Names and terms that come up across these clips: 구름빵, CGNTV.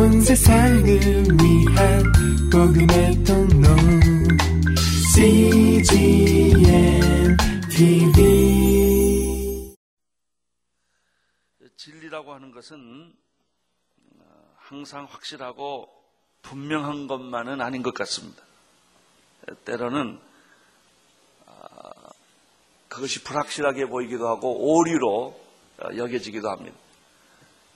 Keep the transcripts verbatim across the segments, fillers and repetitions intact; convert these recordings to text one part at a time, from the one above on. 온 세상을 위한 복음의 통로 씨지엔티비. 진리라고 하는 것은 항상 확실하고 분명한 것만은 아닌 것 같습니다. 때로는 그것이 불확실하게 보이기도 하고 오류로 여겨지기도 합니다.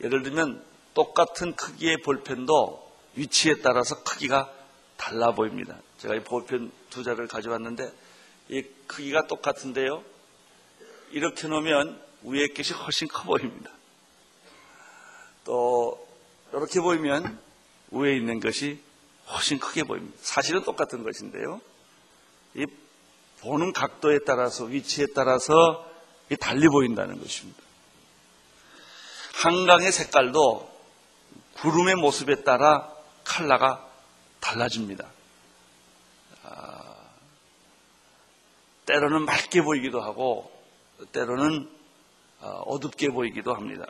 예를 들면 똑같은 크기의 볼펜도 위치에 따라서 크기가 달라 보입니다. 제가 이 볼펜 두 자를 가져왔는데 이 크기가 똑같은데요. 이렇게 놓으면 위에 것이 훨씬 커 보입니다. 또 이렇게 보이면 위에 있는 것이 훨씬 크게 보입니다. 사실은 똑같은 것인데요. 이 보는 각도에 따라서 위치에 따라서 달리 보인다는 것입니다. 한강의 색깔도 구름의 모습에 따라 컬러가 달라집니다. 아, 때로는 맑게 보이기도 하고 때로는 어둡게 보이기도 합니다.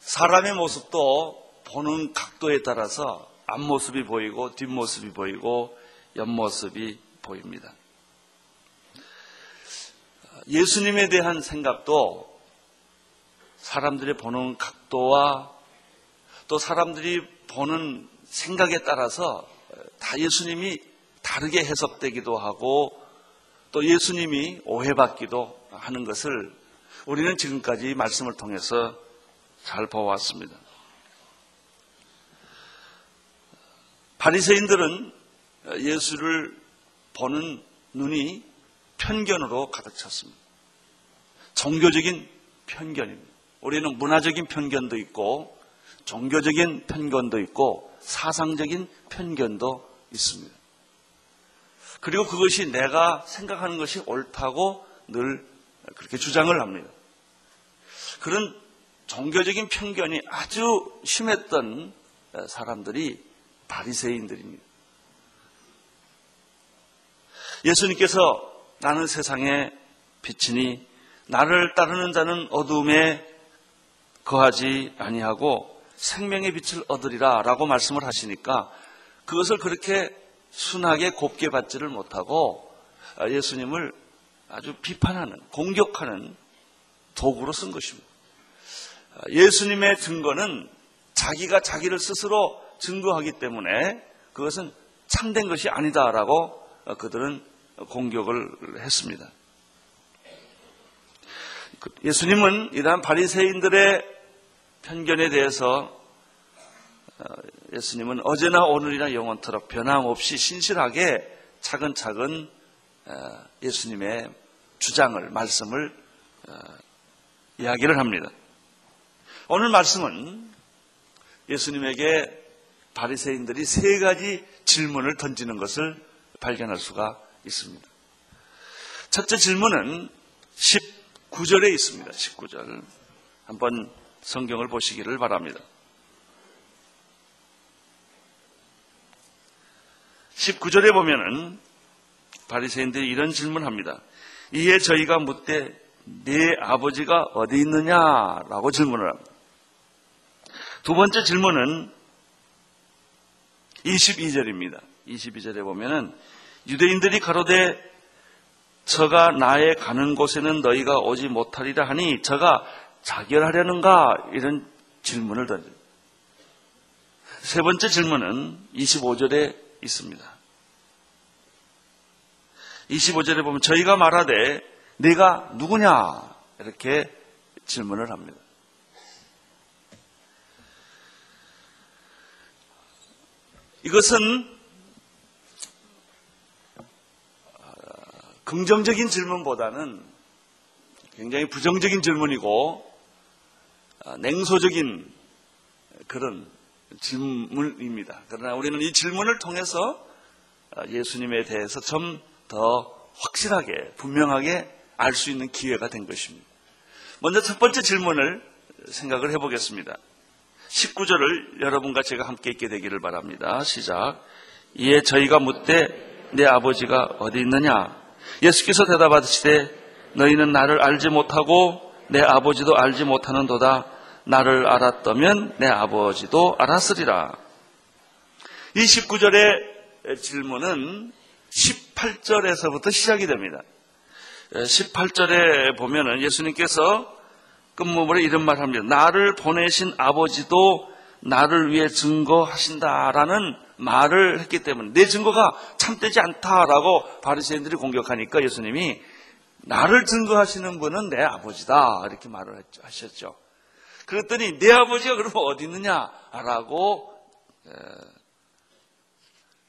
사람의 모습도 보는 각도에 따라서 앞모습이 보이고 뒷모습이 보이고 옆모습이 보입니다. 예수님에 대한 생각도 사람들이 보는 각도와 또 사람들이 보는 생각에 따라서 다 예수님이 다르게 해석되기도 하고 또 예수님이 오해받기도 하는 것을 우리는 지금까지 말씀을 통해서 잘 보아왔습니다. 바리새인들은 예수를 보는 눈이 편견으로 가득 찼습니다. 종교적인 편견입니다. 우리는 문화적인 편견도 있고 종교적인 편견도 있고 사상적인 편견도 있습니다. 그리고 그것이 내가 생각하는 것이 옳다고 늘 그렇게 주장을 합니다. 그런 종교적인 편견이 아주 심했던 사람들이 바리새인들입니다. 예수님께서 나는 세상의 빛이니 나를 따르는 자는 어둠에 거하지 아니하고 생명의 빛을 얻으리라 라고 말씀을 하시니까 그것을 그렇게 순하게 곱게 받지를 못하고 예수님을 아주 비판하는, 공격하는 도구로 쓴 것입니다. 예수님의 증거는 자기가 자기를 스스로 증거하기 때문에 그것은 참된 것이 아니다라고 그들은 공격을 했습니다. 예수님은 이러한 바리새인들의 편견에 대해서 예수님은 어제나 오늘이나 영원토록 변함없이 신실하게 차근차근 예수님의 주장을, 말씀을 이야기를 합니다. 오늘 말씀은 예수님에게 바리새인들이 세 가지 질문을 던지는 것을 발견할 수가 있습니다. 첫째 질문은 십구 절에 있습니다. 십구 절 한번 성경을 보시기를 바랍니다. 십구 절에 보면은 바리새인들이 이런 질문합니다. 이에 저희가 묻되 네 아버지가 어디 있느냐라고 질문을 합니다. 두 번째 질문은 이십이 절입니다. 이십이 절에 보면은 유대인들이 가로되 저가 나의 가는 곳에는 너희가 오지 못하리라 하니 저가 자결하려는가 이런 질문을 던집니다. 세 번째 질문은 이십오 절에 있습니다. 이십오 절에 보면 저희가 말하되 네가 누구냐 이렇게 질문을 합니다. 이것은 긍정적인 질문보다는 굉장히 부정적인 질문이고 냉소적인 그런 질문입니다. 그러나 우리는 이 질문을 통해서 예수님에 대해서 좀 더 확실하게 분명하게 알 수 있는 기회가 된 것입니다. 먼저 첫 번째 질문을 생각을 해보겠습니다. 십구 절을 여러분과 제가 함께 읽게 되기를 바랍니다. 시작. 이에 저희가 묻되 내 아버지가 어디 있느냐. 예수께서 대답하시되 너희는 나를 알지 못하고 내 아버지도 알지 못하는도다. 나를 알았다면 내 아버지도 알았으리라. 이십구 절의 질문은 십팔 절에서부터 시작이 됩니다. 십팔 절에 보면은 예수님께서 끝부분에 이런 말 합니다. 나를 보내신 아버지도 나를 위해 증거하신다라는 말을 했기 때문에 내 증거가 참되지 않다라고 바리새인들이 공격하니까 예수님이 나를 증거하시는 분은 내 아버지다 이렇게 말을 하셨죠. 그랬더니 내 아버지가 그러면 어디 있느냐라고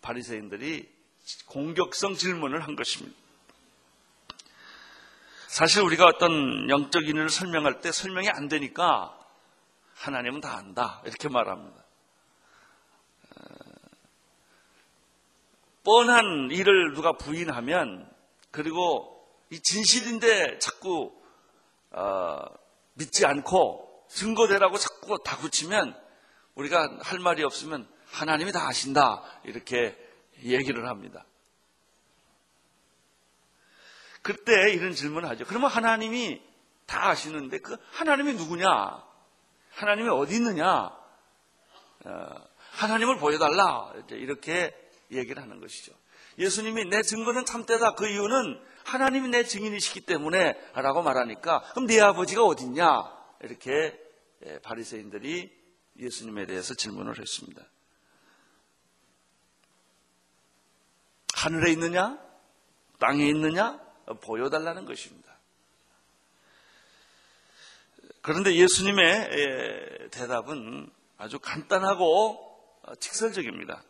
바리새인들이 공격성 질문을 한 것입니다. 사실 우리가 어떤 영적 인을 설명할 때 설명이 안 되니까 하나님은 다 안다 이렇게 말합니다. 뻔한 일을 누가 부인하면 그리고 이 진실인데 자꾸 어, 믿지 않고 증거되라고 자꾸 다구치면 우리가 할 말이 없으면 하나님이 다 아신다 이렇게 얘기를 합니다. 그때 이런 질문을 하죠. 그러면 하나님이 다 아시는데 그 하나님이 누구냐? 하나님이 어디 있느냐? 어, 하나님을 보여달라 이렇게 얘기를 하는 것이죠. 예수님이 내 증거는 참되다. 그 이유는 하나님이 내 증인이시기 때문에 라고 말하니까 그럼 네 아버지가 어딨냐? 이렇게 바리새인들이 예수님에 대해서 질문을 했습니다. 하늘에 있느냐? 땅에 있느냐? 보여달라는 것입니다. 그런데 예수님의 대답은 아주 간단하고 직설적입니다.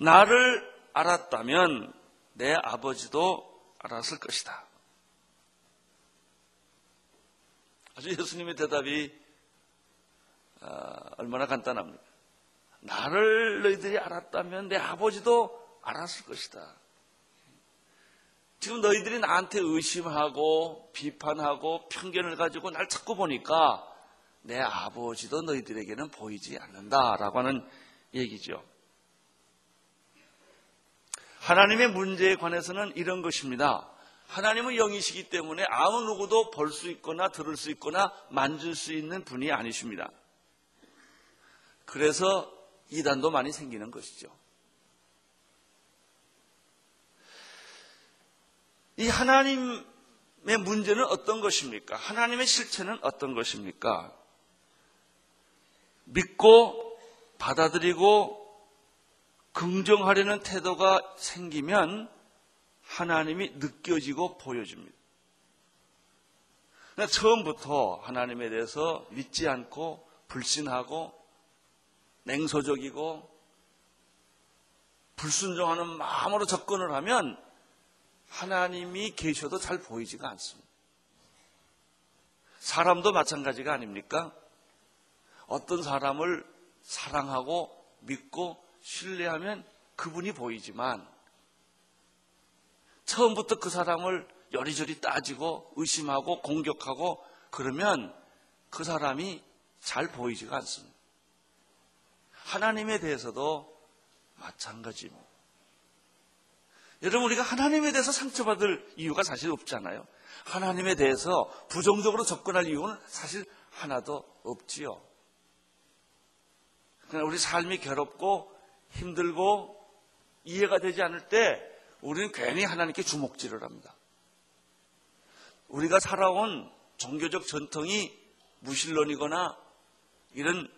나를 알았다면 내 아버지도 알았을 것이다. 아주 예수님의 대답이 얼마나 간단합니까? 나를 너희들이 알았다면 내 아버지도 알았을 것이다. 지금 너희들이 나한테 의심하고 비판하고 편견을 가지고 날 찾고 보니까 내 아버지도 너희들에게는 보이지 않는다라고 하는 얘기죠. 하나님의 문제에 관해서는 이런 것입니다. 하나님은 영이시기 때문에 아무 누구도 볼 수 있거나 들을 수 있거나 만질 수 있는 분이 아니십니다. 그래서 이단도 많이 생기는 것이죠. 이 하나님의 문제는 어떤 것입니까? 하나님의 실체는 어떤 것입니까? 믿고 받아들이고 긍정하려는 태도가 생기면 하나님이 느껴지고 보여집니다. 그러니까 처음부터 하나님에 대해서 믿지 않고 불신하고 냉소적이고 불순종하는 마음으로 접근을 하면 하나님이 계셔도 잘 보이지가 않습니다. 사람도 마찬가지가 아닙니까? 어떤 사람을 사랑하고 믿고 신뢰하면 그분이 보이지만 처음부터 그 사람을 여리저리 따지고 의심하고 공격하고 그러면 그 사람이 잘 보이지가 않습니다. 하나님에 대해서도 마찬가지입니다. 여러분, 우리가 하나님에 대해서 상처받을 이유가 사실 없잖아요. 하나님에 대해서 부정적으로 접근할 이유는 사실 하나도 없지요. 그러나 우리 삶이 괴롭고 힘들고 이해가 되지 않을 때 우리는 괜히 하나님께 주먹질을 합니다. 우리가 살아온 종교적 전통이 무신론이거나 이런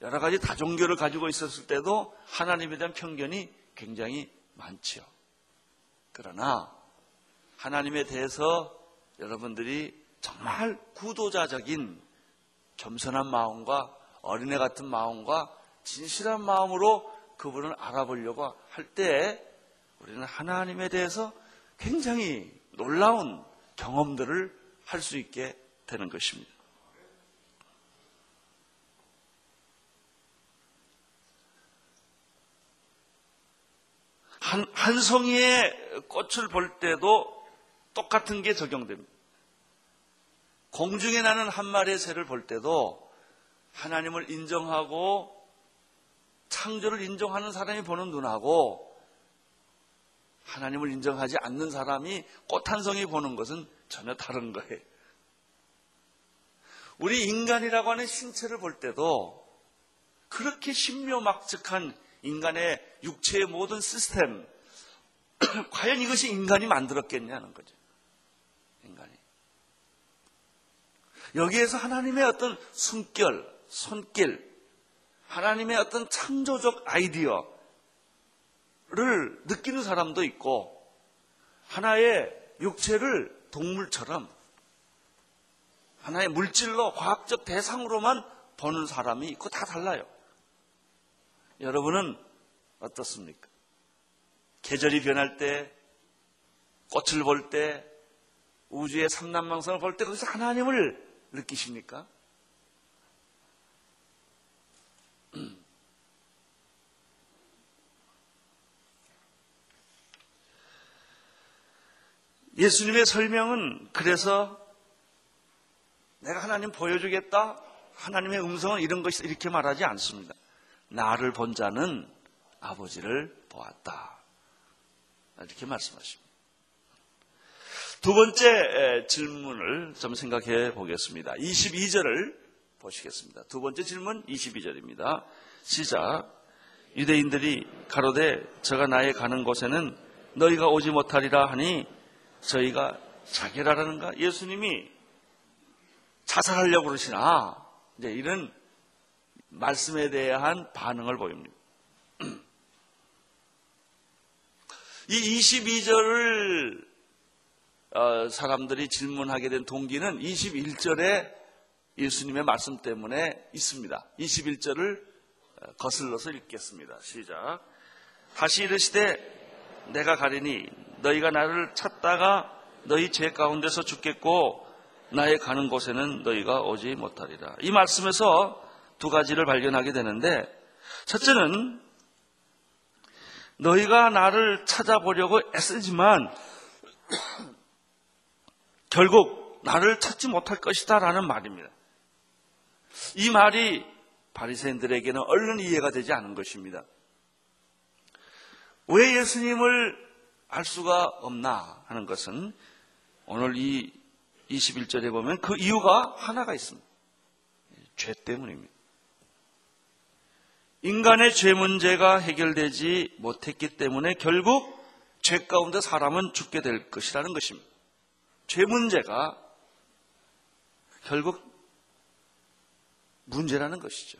여러 가지 다종교를 가지고 있었을 때도 하나님에 대한 편견이 굉장히 많지요. 그러나 하나님에 대해서 여러분들이 정말 구도자적인 겸손한 마음과 어린애 같은 마음과 진실한 마음으로 그분을 알아보려고 할 때 우리는 하나님에 대해서 굉장히 놀라운 경험들을 할 수 있게 되는 것입니다. 한, 한 송이의 꽃을 볼 때도 똑같은 게 적용됩니다. 공중에 나는 한 마리의 새를 볼 때도 하나님을 인정하고 창조를 인정하는 사람이 보는 눈하고 하나님을 인정하지 않는 사람이 꽃 한 송이 보는 것은 전혀 다른 거예요. 우리 인간이라고 하는 신체를 볼 때도 그렇게 신묘막측한 인간의 육체의 모든 시스템, 과연 이것이 인간이 만들었겠냐는 거죠. 인간이. 여기에서 하나님의 어떤 숨결, 손길, 하나님의 어떤 창조적 아이디어를 느끼는 사람도 있고, 하나의 육체를 동물처럼, 하나의 물질로 과학적 대상으로만 보는 사람이 있고 다 달라요. 여러분은 어떻습니까? 계절이 변할 때, 꽃을 볼 때, 우주의 삼란망상을 볼 때 거기서 하나님을 느끼십니까? 예수님의 설명은 그래서 내가 하나님 보여주겠다, 하나님의 음성은 이런 것이다 이렇게 말하지 않습니다. 나를 본 자는 아버지를 보았다 이렇게 말씀하십니다. 두 번째 질문을 좀 생각해 보겠습니다. 이십이 절을 보시겠습니다. 두 번째 질문 이십이 절입니다. 시작. 유대인들이 가로되 저가 나의 가는 곳에는 너희가 오지 못하리라 하니 저희가 자결하라는가? 예수님이 자살하려고 그러시나? 이제 이런 말씀에 대한 반응을 보입니다. 이 이십이 절을 어, 사람들이 질문하게 된 동기는 이십일 절에 예수님의 말씀 때문에 있습니다. 이십일 절을 거슬러서 읽겠습니다. 시작. 다시 이르시되 내가 가리니 너희가 나를 찾다가 너희 죄 가운데서 죽겠고 나의 가는 곳에는 너희가 오지 못하리라. 이 말씀에서 두 가지를 발견하게 되는데, 첫째는 너희가 나를 찾아보려고 애쓰지만 결국 나를 찾지 못할 것이다 라는 말입니다. 이 말이 바리새인들에게는 얼른 이해가 되지 않은 것입니다. 왜 예수님을 알 수가 없나 하는 것은 오늘 이 이십일 절에 보면 그 이유가 하나가 있습니다. 죄 때문입니다. 인간의 죄 문제가 해결되지 못했기 때문에 결국 죄 가운데 사람은 죽게 될 것이라는 것입니다. 죄 문제가 결국 문제라는 것이죠.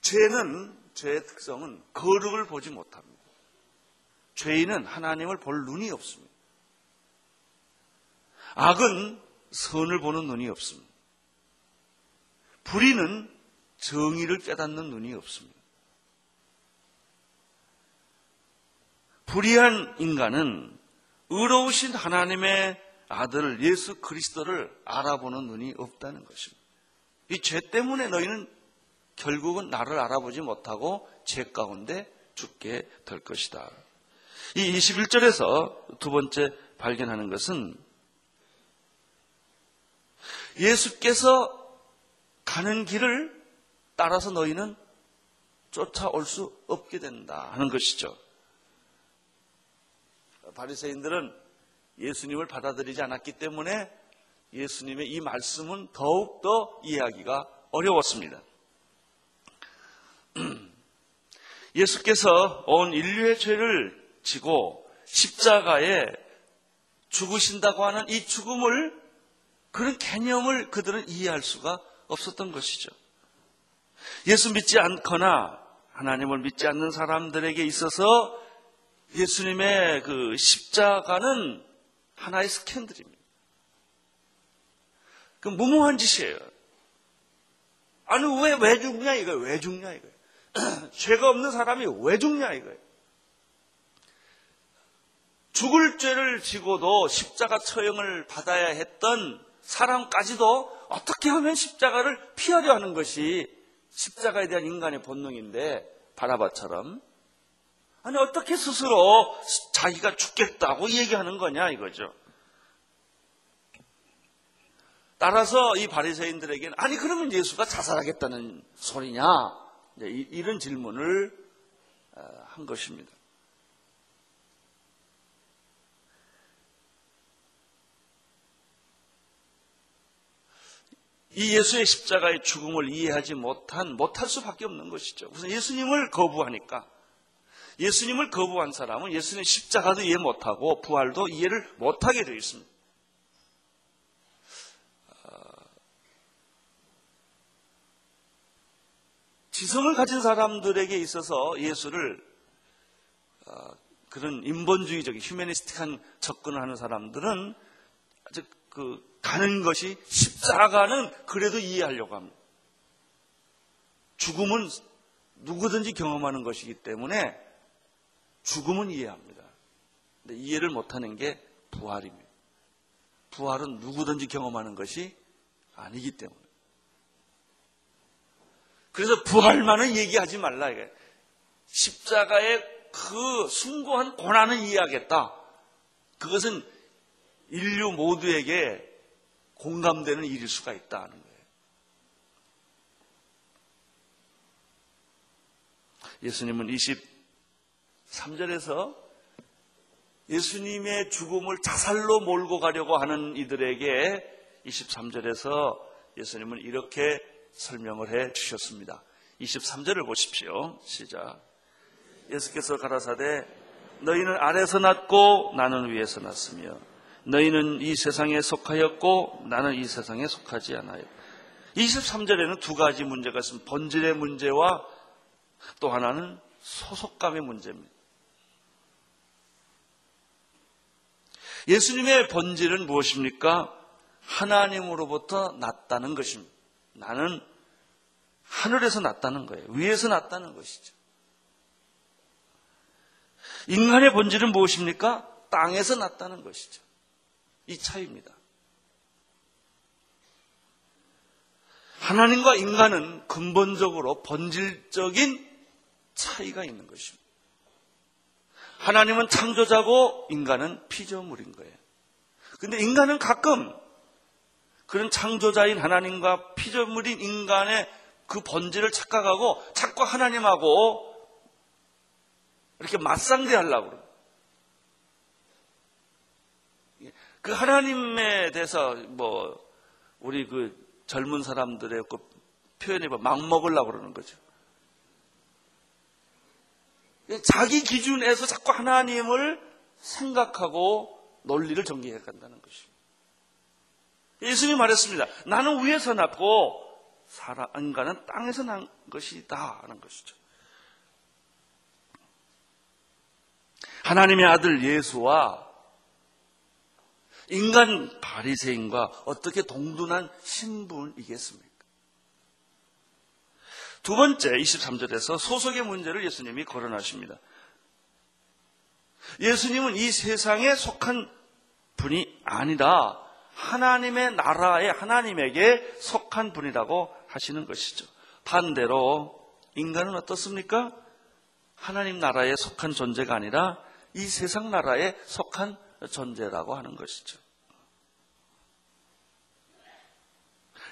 죄는, 죄의 특성은 거룩을 보지 못합니다. 죄인은 하나님을 볼 눈이 없습니다. 악은 선을 보는 눈이 없습니다. 불의는 정의를 깨닫는 눈이 없습니다. 불의한 인간은 의로우신 하나님의 아들 예수 그리스도를 알아보는 눈이 없다는 것입니다. 이 죄 때문에 너희는 결국은 나를 알아보지 못하고 죄 가운데 죽게 될 것이다. 이 이십일 절에서 두 번째 발견하는 것은 예수께서 가는 길을 따라서 너희는 쫓아올 수 없게 된다 하는 것이죠. 바리새인들은 예수님을 받아들이지 않았기 때문에 예수님의 이 말씀은 더욱더 이해하기가 어려웠습니다. 예수께서 온 인류의 죄를 지고 십자가에 죽으신다고 하는 이 죽음을, 그런 개념을 그들은 이해할 수가 없었던 것이죠. 예수 믿지 않거나 하나님을 믿지 않는 사람들에게 있어서 예수님의 그 십자가는 하나의 스캔들입니다. 그 무모한 짓이에요. 아니 왜, 왜 죽냐 이거예요. 왜 죽냐 이거예요. 죄가 없는 사람이 왜 죽냐 이거예요. 죽을 죄를 지고도 십자가 처형을 받아야 했던 사람까지도 어떻게 하면 십자가를 피하려 하는 것이 십자가에 대한 인간의 본능인데, 바라바처럼 아니 어떻게 스스로 자기가 죽겠다고 얘기하는 거냐 이거죠. 따라서 이 바리새인들에게는 아니 그러면 예수가 자살하겠다는 소리냐 이런 질문을 한 것입니다. 이 예수의 십자가의 죽음을 이해하지 못한, 못할 수밖에 없는 것이죠. 우선 예수님을 거부하니까. 예수님을 거부한 사람은 예수님의 십자가도 이해 못하고 부활도 이해를 못하게 되어 있습니다. 지성을 가진 사람들에게 있어서 예수를 그런 인본주의적인 휴머니스틱한 접근을 하는 사람들은 아주 그 가는 것이 십자가는 그래도 이해하려고 합니다. 죽음은 누구든지 경험하는 것이기 때문에 죽음은 이해합니다. 근데 이해를 못하는 게 부활입니다. 부활은 누구든지 경험하는 것이 아니기 때문에. 그래서 부활만은 얘기하지 말라. 이게. 십자가의 그 숭고한 고난은 이해하겠다. 그것은 인류 모두에게 공감되는 일일 수가 있다 하는 거예요. 예수님은 이십삼 절에서 예수님의 죽음을 자살로 몰고 가려고 하는 이들에게 이십삼 절에서 예수님은 이렇게 설명을 해 주셨습니다. 이십삼 절을 보십시오. 시작. 예수께서 가라사대 너희는 아래서 났고 나는 위에서 났으며 너희는 이 세상에 속하였고 나는 이 세상에 속하지 않아요. 이십삼 절에는 두 가지 문제가 있습니다. 본질의 문제와 또 하나는 소속감의 문제입니다. 예수님의 본질은 무엇입니까? 하나님으로부터 났다는 것입니다. 나는 하늘에서 났다는 거예요. 위에서 났다는 것이죠. 인간의 본질은 무엇입니까? 땅에서 났다는 것이죠. 이 차이입니다. 하나님과 인간은 근본적으로 본질적인 차이가 있는 것입니다. 하나님은 창조자고 인간은 피조물인 거예요. 그런데 인간은 가끔 그런 창조자인 하나님과 피조물인 인간의 그 본질을 착각하고 자꾸 하나님하고 이렇게 맞상대하려고 그래요. 그 하나님에 대해서 뭐 우리 그 젊은 사람들의 그 표현이 막 먹으려고 그러는 거죠. 자기 기준에서 자꾸 하나님을 생각하고 논리를 전개해 간다는 것입니다. 예수님이 말했습니다. 나는 위에서 났고 사람, 인간은 땅에서 난 것이다 하는 것이죠. 하나님의 아들 예수와 인간 바리새인과 어떻게 동등한 신분이겠습니까? 두 번째 이십삼 절에서 소속의 문제를 예수님이 거론하십니다. 예수님은 이 세상에 속한 분이 아니라 하나님의 나라에 하나님에게 속한 분이라고 하시는 것이죠. 반대로 인간은 어떻습니까? 하나님 나라에 속한 존재가 아니라 이 세상 나라에 속한 존재라고 하는 것이죠.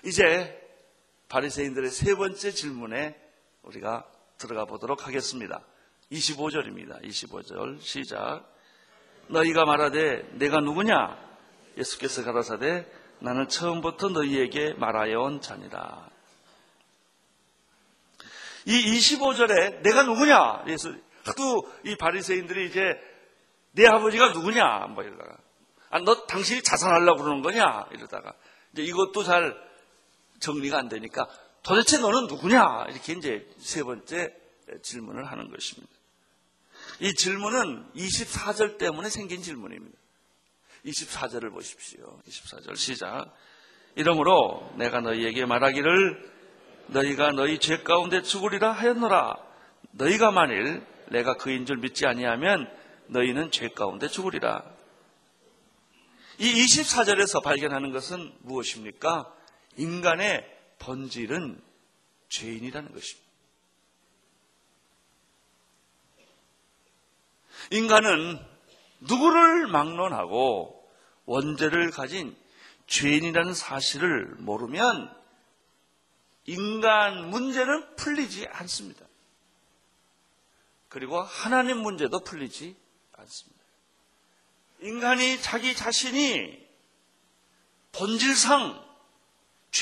이제 바리새인들의 세 번째 질문에 우리가 들어가 보도록 하겠습니다. 이십오 절입니다. 이십오 절 시작. 너희가 말하되 내가 누구냐? 예수께서 가라사대 나는 처음부터 너희에게 말하여 온 자니라. 이 이십오 절에 내가 누구냐? 그래서 하도 이 바리새인들이 이제 내 아버지가 누구냐? 뭐 이러다가 아, 너 당신이 자살하려고 그러는 거냐? 이러다가 이제 이것도 잘 정리가 안 되니까 도대체 너는 누구냐? 이렇게 이제 세 번째 질문을 하는 것입니다. 이 질문은 이십사 절 때문에 생긴 질문입니다. 이십사 절을 보십시오. 이십사 절 시작. 이러므로 내가 너희에게 말하기를 너희가 너희 죄 가운데 죽으리라 하였노라. 너희가 만일 내가 그인 줄 믿지 아니하면 너희는 죄 가운데 죽으리라. 이 이십사 절에서 발견하는 것은 무엇입니까? 인간의 본질은 죄인이라는 것입니다. 인간은 누구를 막론하고 원죄를 가진 죄인이라는 사실을 모르면 인간 문제는 풀리지 않습니다. 그리고 하나님 문제도 풀리지 않습니다. 인간이 자기 자신이 본질상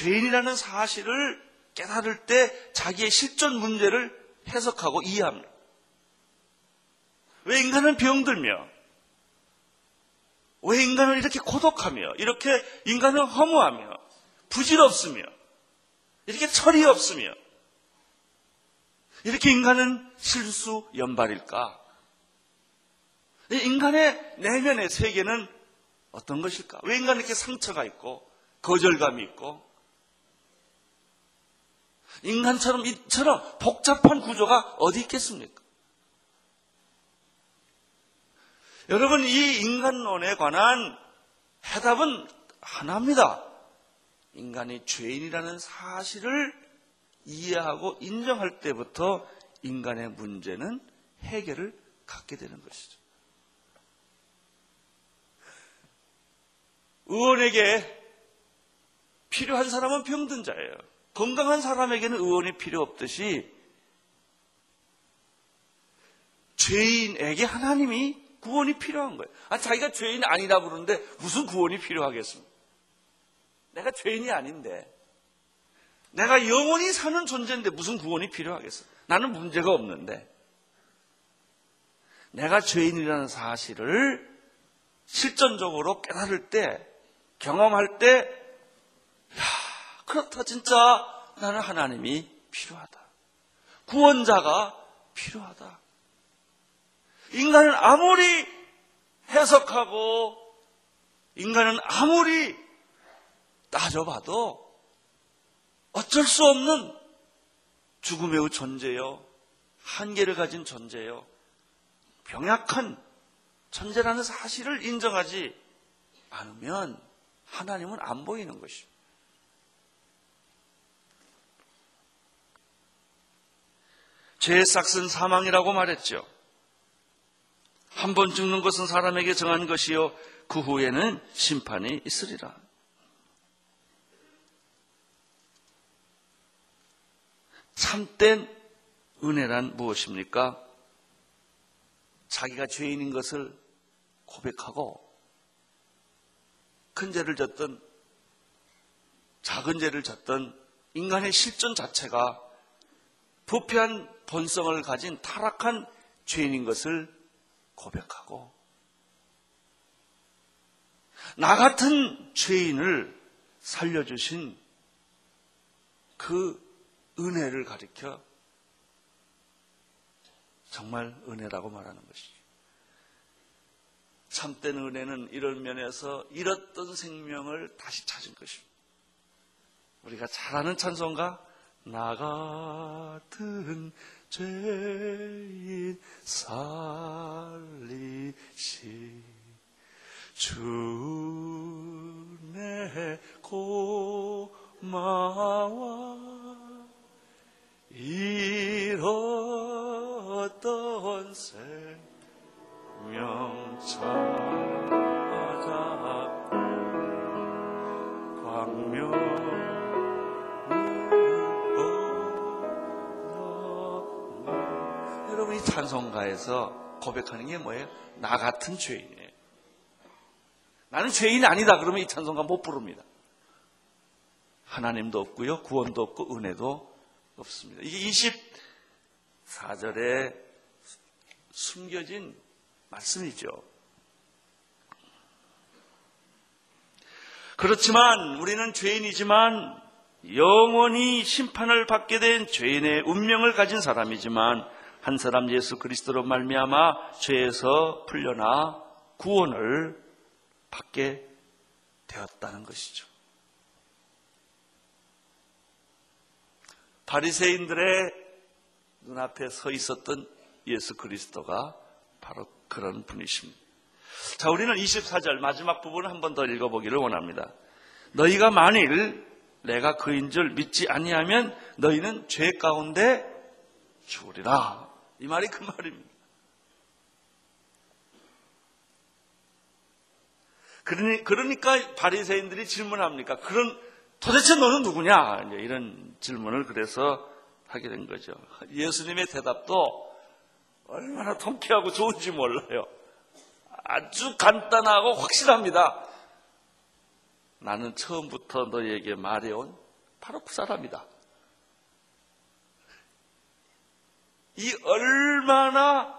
죄인이라는 사실을 깨달을 때 자기의 실존 문제를 해석하고 이해합니다. 왜 인간은 병들며, 왜 인간은 이렇게 고독하며, 이렇게 인간은 허무하며, 부질없으며, 이렇게 철이 없으며, 이렇게 인간은 실수 연발일까? 인간의 내면의 세계는 어떤 것일까? 왜 인간은 이렇게 상처가 있고, 거절감이 있고, 인간처럼 이처럼 복잡한 구조가 어디 있겠습니까? 여러분, 이 인간론에 관한 해답은 하나입니다. 인간이 죄인이라는 사실을 이해하고 인정할 때부터 인간의 문제는 해결을 갖게 되는 것이죠. 의원에게 필요한 사람은 병든 자예요. 건강한 사람에게는 의원이 필요 없듯이 죄인에게 하나님이 구원이 필요한 거예요. 아, 자기가 죄인 아니라 부르는데 무슨 구원이 필요하겠습니까? 내가 죄인이 아닌데, 내가 영원히 사는 존재인데 무슨 구원이 필요하겠어? 나는 문제가 없는데. 내가 죄인이라는 사실을 실전적으로 깨달을 때, 경험할 때, 야, 그렇다, 진짜 나는 하나님이 필요하다. 구원자가 필요하다. 인간은 아무리 해석하고, 인간은 아무리 따져봐도 어쩔 수 없는 죽음의 존재요, 한계를 가진 존재요, 병약한 존재라는 사실을 인정하지 않으면 하나님은 안 보이는 것이죠. 죄의 삯은 사망이라고 말했죠. 한 번 죽는 것은 사람에게 정한 것이요, 그 후에는 심판이 있으리라. 참된 은혜란 무엇입니까? 자기가 죄인인 것을 고백하고, 큰 죄를 졌든 작은 죄를 졌든 인간의 실존 자체가 부패한 본성을 가진 타락한 죄인인 것을 고백하고, 나 같은 죄인을 살려주신 그 은혜를 가리켜 정말 은혜라고 말하는 것이죠. 참된 은혜는 이런 면에서 잃었던 생명을 다시 찾은 것입니다. 우리가 잘 아는 찬송가, 나 같은 죄인 살리시 주네 고마워 잃었던 생명 찾아고 광명을 건너는. 여러분, 이 찬송가에서 고백하는 게 뭐예요? 나 같은 죄인이에요. 나는 죄인이 아니다 그러면 이 찬송가 못 부릅니다. 하나님도 없고요, 구원도 없고, 은혜도 없습니다. 이게 이십사 절에 숨겨진 말씀이죠. 그렇지만 우리는 죄인이지만, 영원히 심판을 받게 된 죄인의 운명을 가진 사람이지만, 한 사람 예수 그리스도로 말미암아 죄에서 풀려나 구원을 받게 되었다는 것이죠. 바리새인들의 눈앞에 서 있었던 예수 그리스도가 바로 그런 분이십니다. 자, 우리는 이십사 절 마지막 부분을 한 번 더 읽어보기를 원합니다. 너희가 만일 내가 그인 줄 믿지 아니하면 너희는 죄 가운데 죽으리라. 이 말이 그 말입니다. 그러니, 그러니까 바리새인들이 질문합니까? 그런, 도대체 너는 누구냐? 이제 이런 질문을 그래서 하게 된 거죠. 예수님의 대답도 얼마나 통쾌하고 좋은지 몰라요. 아주 간단하고 확실합니다. 나는 처음부터 너희에게 말해온 바로 그 사람이다. 이 얼마나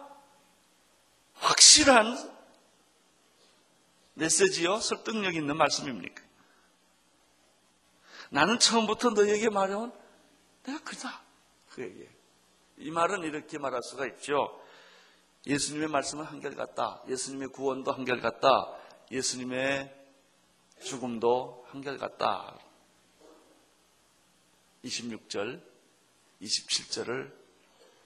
확실한 메시지요? 설득력 있는 말씀입니까? 나는 처음부터 너에게 말해온 내가 그다. 그 얘기예요. 이 말은 이렇게 말할 수가 있죠. 예수님의 말씀은 한결같다. 예수님의 구원도 한결같다. 예수님의 죽음도 한결같다. 이십육 절, 이십칠 절을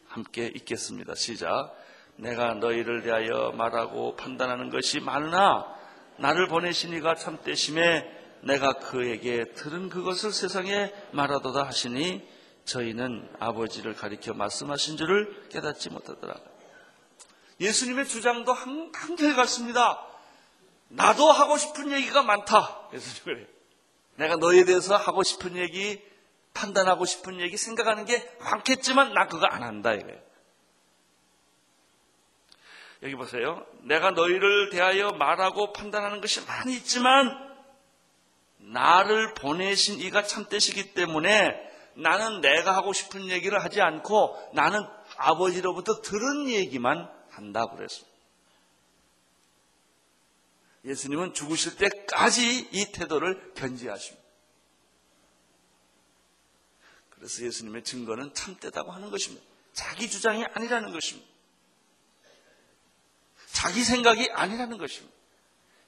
함께 읽겠습니다. 시작. 내가 너희를 대하여 말하고 판단하는 것이 많으나 나를 보내신 이가 참되심에 내가 그에게 들은 그것을 세상에 말하도다 하시니 저희는 아버지를 가리켜 말씀하신 줄을 깨닫지 못하더라. 예수님의 주장도 한결같습니다. 나도 하고 싶은 얘기가 많다. 예수님 그래. 내가 너에 대해서 하고 싶은 얘기, 판단하고 싶은 얘기, 생각하는 게 많겠지만 나 그거 안 한다 이거예요. 여기 보세요. 내가 너희를 대하여 말하고 판단하는 것이 많이 있지만 나를 보내신 이가 참되시기 때문에 나는 내가 하고 싶은 얘기를 하지 않고 나는 아버지로부터 들은 얘기만 한다고 그랬습니다. 예수님은 죽으실 때까지 이 태도를 견지하십니다. 그래서 예수님의 증거는 참되다고 하는 것입니다. 자기 주장이 아니라는 것입니다. 자기 생각이 아니라는 것입니다.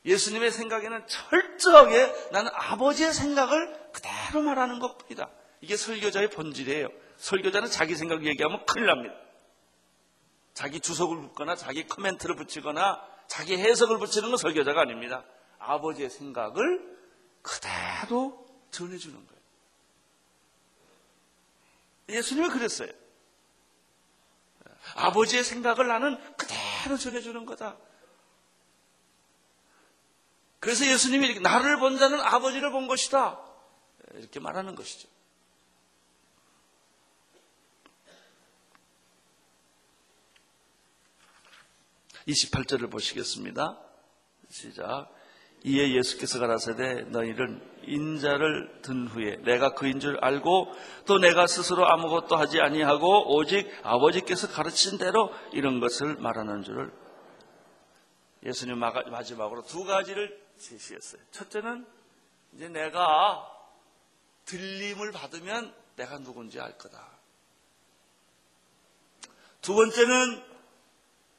예수님의 생각에는 철저하게 나는 아버지의 생각을 그대로 말하는 것뿐이다. 이게 설교자의 본질이에요. 설교자는 자기 생각 얘기하면 큰일 납니다. 자기 주석을 붙거나 자기 코멘트를 붙이거나 자기 해석을 붙이는 건 설교자가 아닙니다. 아버지의 생각을 그대로 전해주는 거예요. 예수님이 그랬어요. 아버지의 생각을 나는 그대로 전해주는 거다. 그래서 예수님이 이렇게 나를 본 자는 아버지를 본 것이다. 이렇게 말하는 것이죠. 이십팔 절을 보시겠습니다. 시작. 이에 예수께서 가라사대 너희는 인자를 든 후에 내가 그인 줄 알고 또 내가 스스로 아무것도 하지 아니하고 오직 아버지께서 가르친 대로 이런 것을 말하는 줄을. 예수님 마지막으로 두 가지를 제시했어요. 첫째는 이제 내가 들림을 받으면 내가 누군지 알 거다. 두 번째는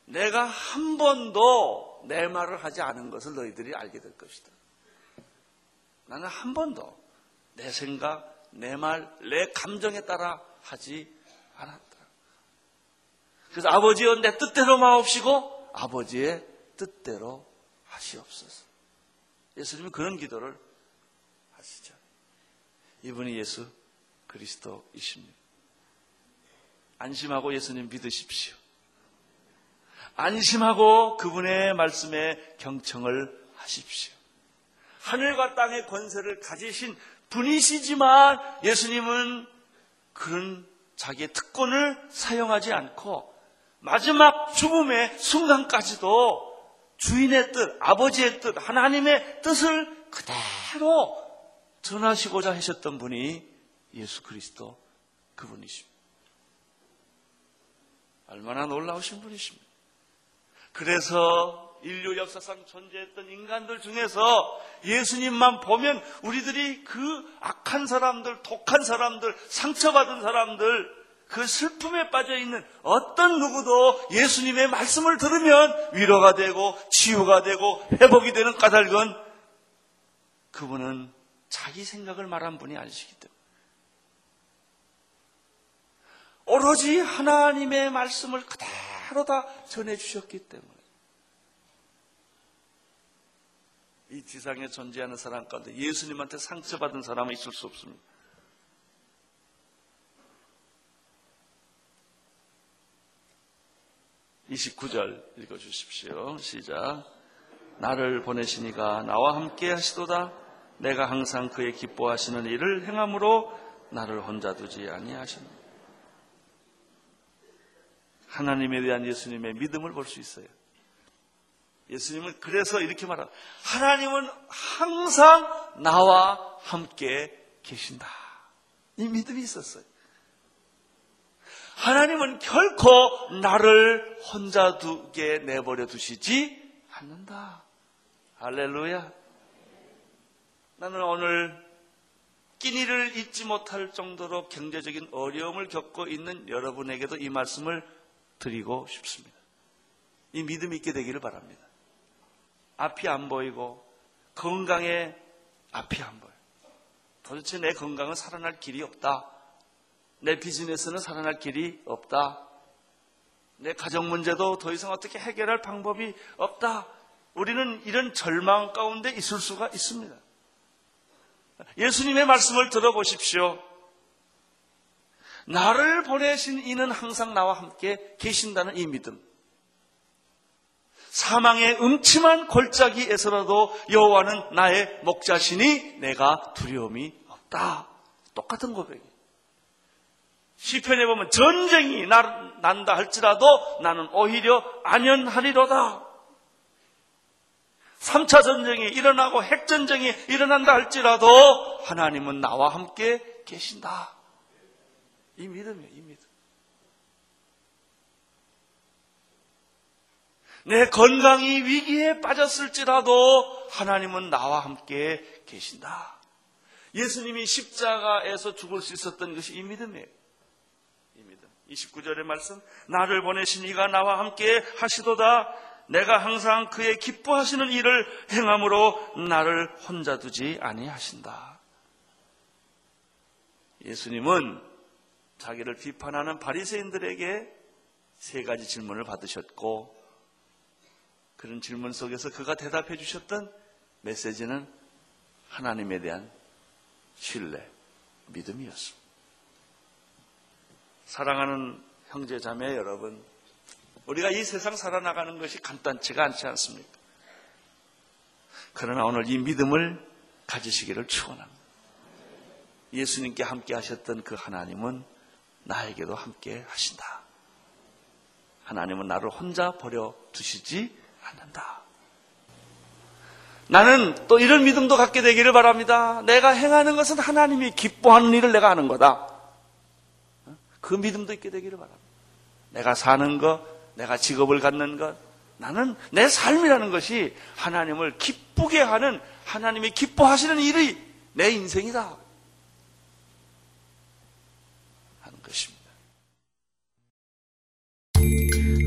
내가 한 번도 내 말을 하지 않은 것을 너희들이 알게 될 것이다. 나는 한 번도 내 생각, 내 말, 내 감정에 따라 하지 않았다. 그래서 아버지여 내 뜻대로 마옵시고 아버지의 뜻대로 하시옵소서. 예수님이 그런 기도를 하시죠. 이분이 예수 그리스도이십니다. 안심하고 예수님 믿으십시오. 안심하고 그분의 말씀에 경청을 하십시오. 하늘과 땅의 권세를 가지신 분이시지만 예수님은 그런 자기의 특권을 사용하지 않고 마지막 죽음의 순간까지도 주인의 뜻, 아버지의 뜻, 하나님의 뜻을 그대로 전하시고자 하셨던 분이 예수 그리스도 그분이십니다. 얼마나 놀라우신 분이십니다. 그래서 인류 역사상 존재했던 인간들 중에서 예수님만 보면 우리들이 그 악한 사람들, 독한 사람들, 상처받은 사람들, 그 슬픔에 빠져있는 어떤 누구도 예수님의 말씀을 들으면 위로가 되고 치유가 되고 회복이 되는 까닭은 그분은 자기 생각을 말한 분이 아니시기 때문에 오로지 하나님의 말씀을 그대로 다 전해주셨기 때문에 이 지상에 존재하는 사람 가운데 예수님한테 상처받은 사람은 있을 수 없습니다. 이십구 절 읽어주십시오. 시작. 나를 보내시니가 나와 함께 하시도다. 내가 항상 그의 기뻐하시는 일을 행함으로 나를 혼자 두지 아니하시니. 하나님에 대한 예수님의 믿음을 볼 수 있어요. 예수님은 그래서 이렇게 말합니다. 하나님은 항상 나와 함께 계신다. 이 믿음이 있었어요. 하나님은 결코 나를 혼자 두게 내버려 두시지 않는다. 할렐루야. 나는 오늘 끼니를 잊지 못할 정도로 경제적인 어려움을 겪고 있는 여러분에게도 이 말씀을 드리고 싶습니다. 이 믿음이 있게 되기를 바랍니다. 앞이 안 보이고 건강에 앞이 안 보여. 도대체 내 건강은 살아날 길이 없다. 내 비즈니스는 살아날 길이 없다. 내 가정 문제도 더 이상 어떻게 해결할 방법이 없다. 우리는 이런 절망 가운데 있을 수가 있습니다. 예수님의 말씀을 들어보십시오. 나를 보내신 이는 항상 나와 함께 계신다는 이 믿음. 사망의 음침한 골짜기에서라도 여호와는 나의 목자시니 내가 두려움이 없다. 똑같은 고백이에요. 시편에 보면 전쟁이 난다 할지라도 나는 오히려 안연하리로다. 삼 차 전쟁이 일어나고 핵전쟁이 일어난다 할지라도 하나님은 나와 함께 계신다. 이 믿음이에요, 이 믿음. 내 건강이 위기에 빠졌을지라도 하나님은 나와 함께 계신다. 예수님이 십자가에서 죽을 수 있었던 것이 이 믿음이에요. 이 믿음. 이십구 절의 말씀. 나를 보내신 이가 나와 함께 하시도다. 내가 항상 그의 기뻐하시는 일을 행함으로 나를 혼자 두지 아니하신다. 예수님은 자기를 비판하는 바리새인들에게 세 가지 질문을 받으셨고 그런 질문 속에서 그가 대답해 주셨던 메시지는 하나님에 대한 신뢰, 믿음이었습니다. 사랑하는 형제 자매 여러분, 우리가 이 세상 살아나가는 것이 간단치가 않지 않습니까? 그러나 오늘 이 믿음을 가지시기를 축원합니다. 예수님께 함께 하셨던 그 하나님은 나에게도 함께 하신다. 하나님은 나를 혼자 버려두시지 않는다. 나는 또 이런 믿음도 갖게 되기를 바랍니다. 내가 행하는 것은 하나님이 기뻐하는 일을 내가 하는 거다. 그 믿음도 있게 되기를 바랍니다. 내가 사는 것, 내가 직업을 갖는 것, 나는 내 삶이라는 것이 하나님을 기쁘게 하는, 하나님이 기뻐하시는 일이 내 인생이다 하는 것입니다.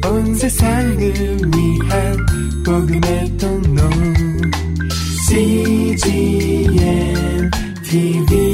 온 세상을 위한 복음의 통로 씨지엔 티비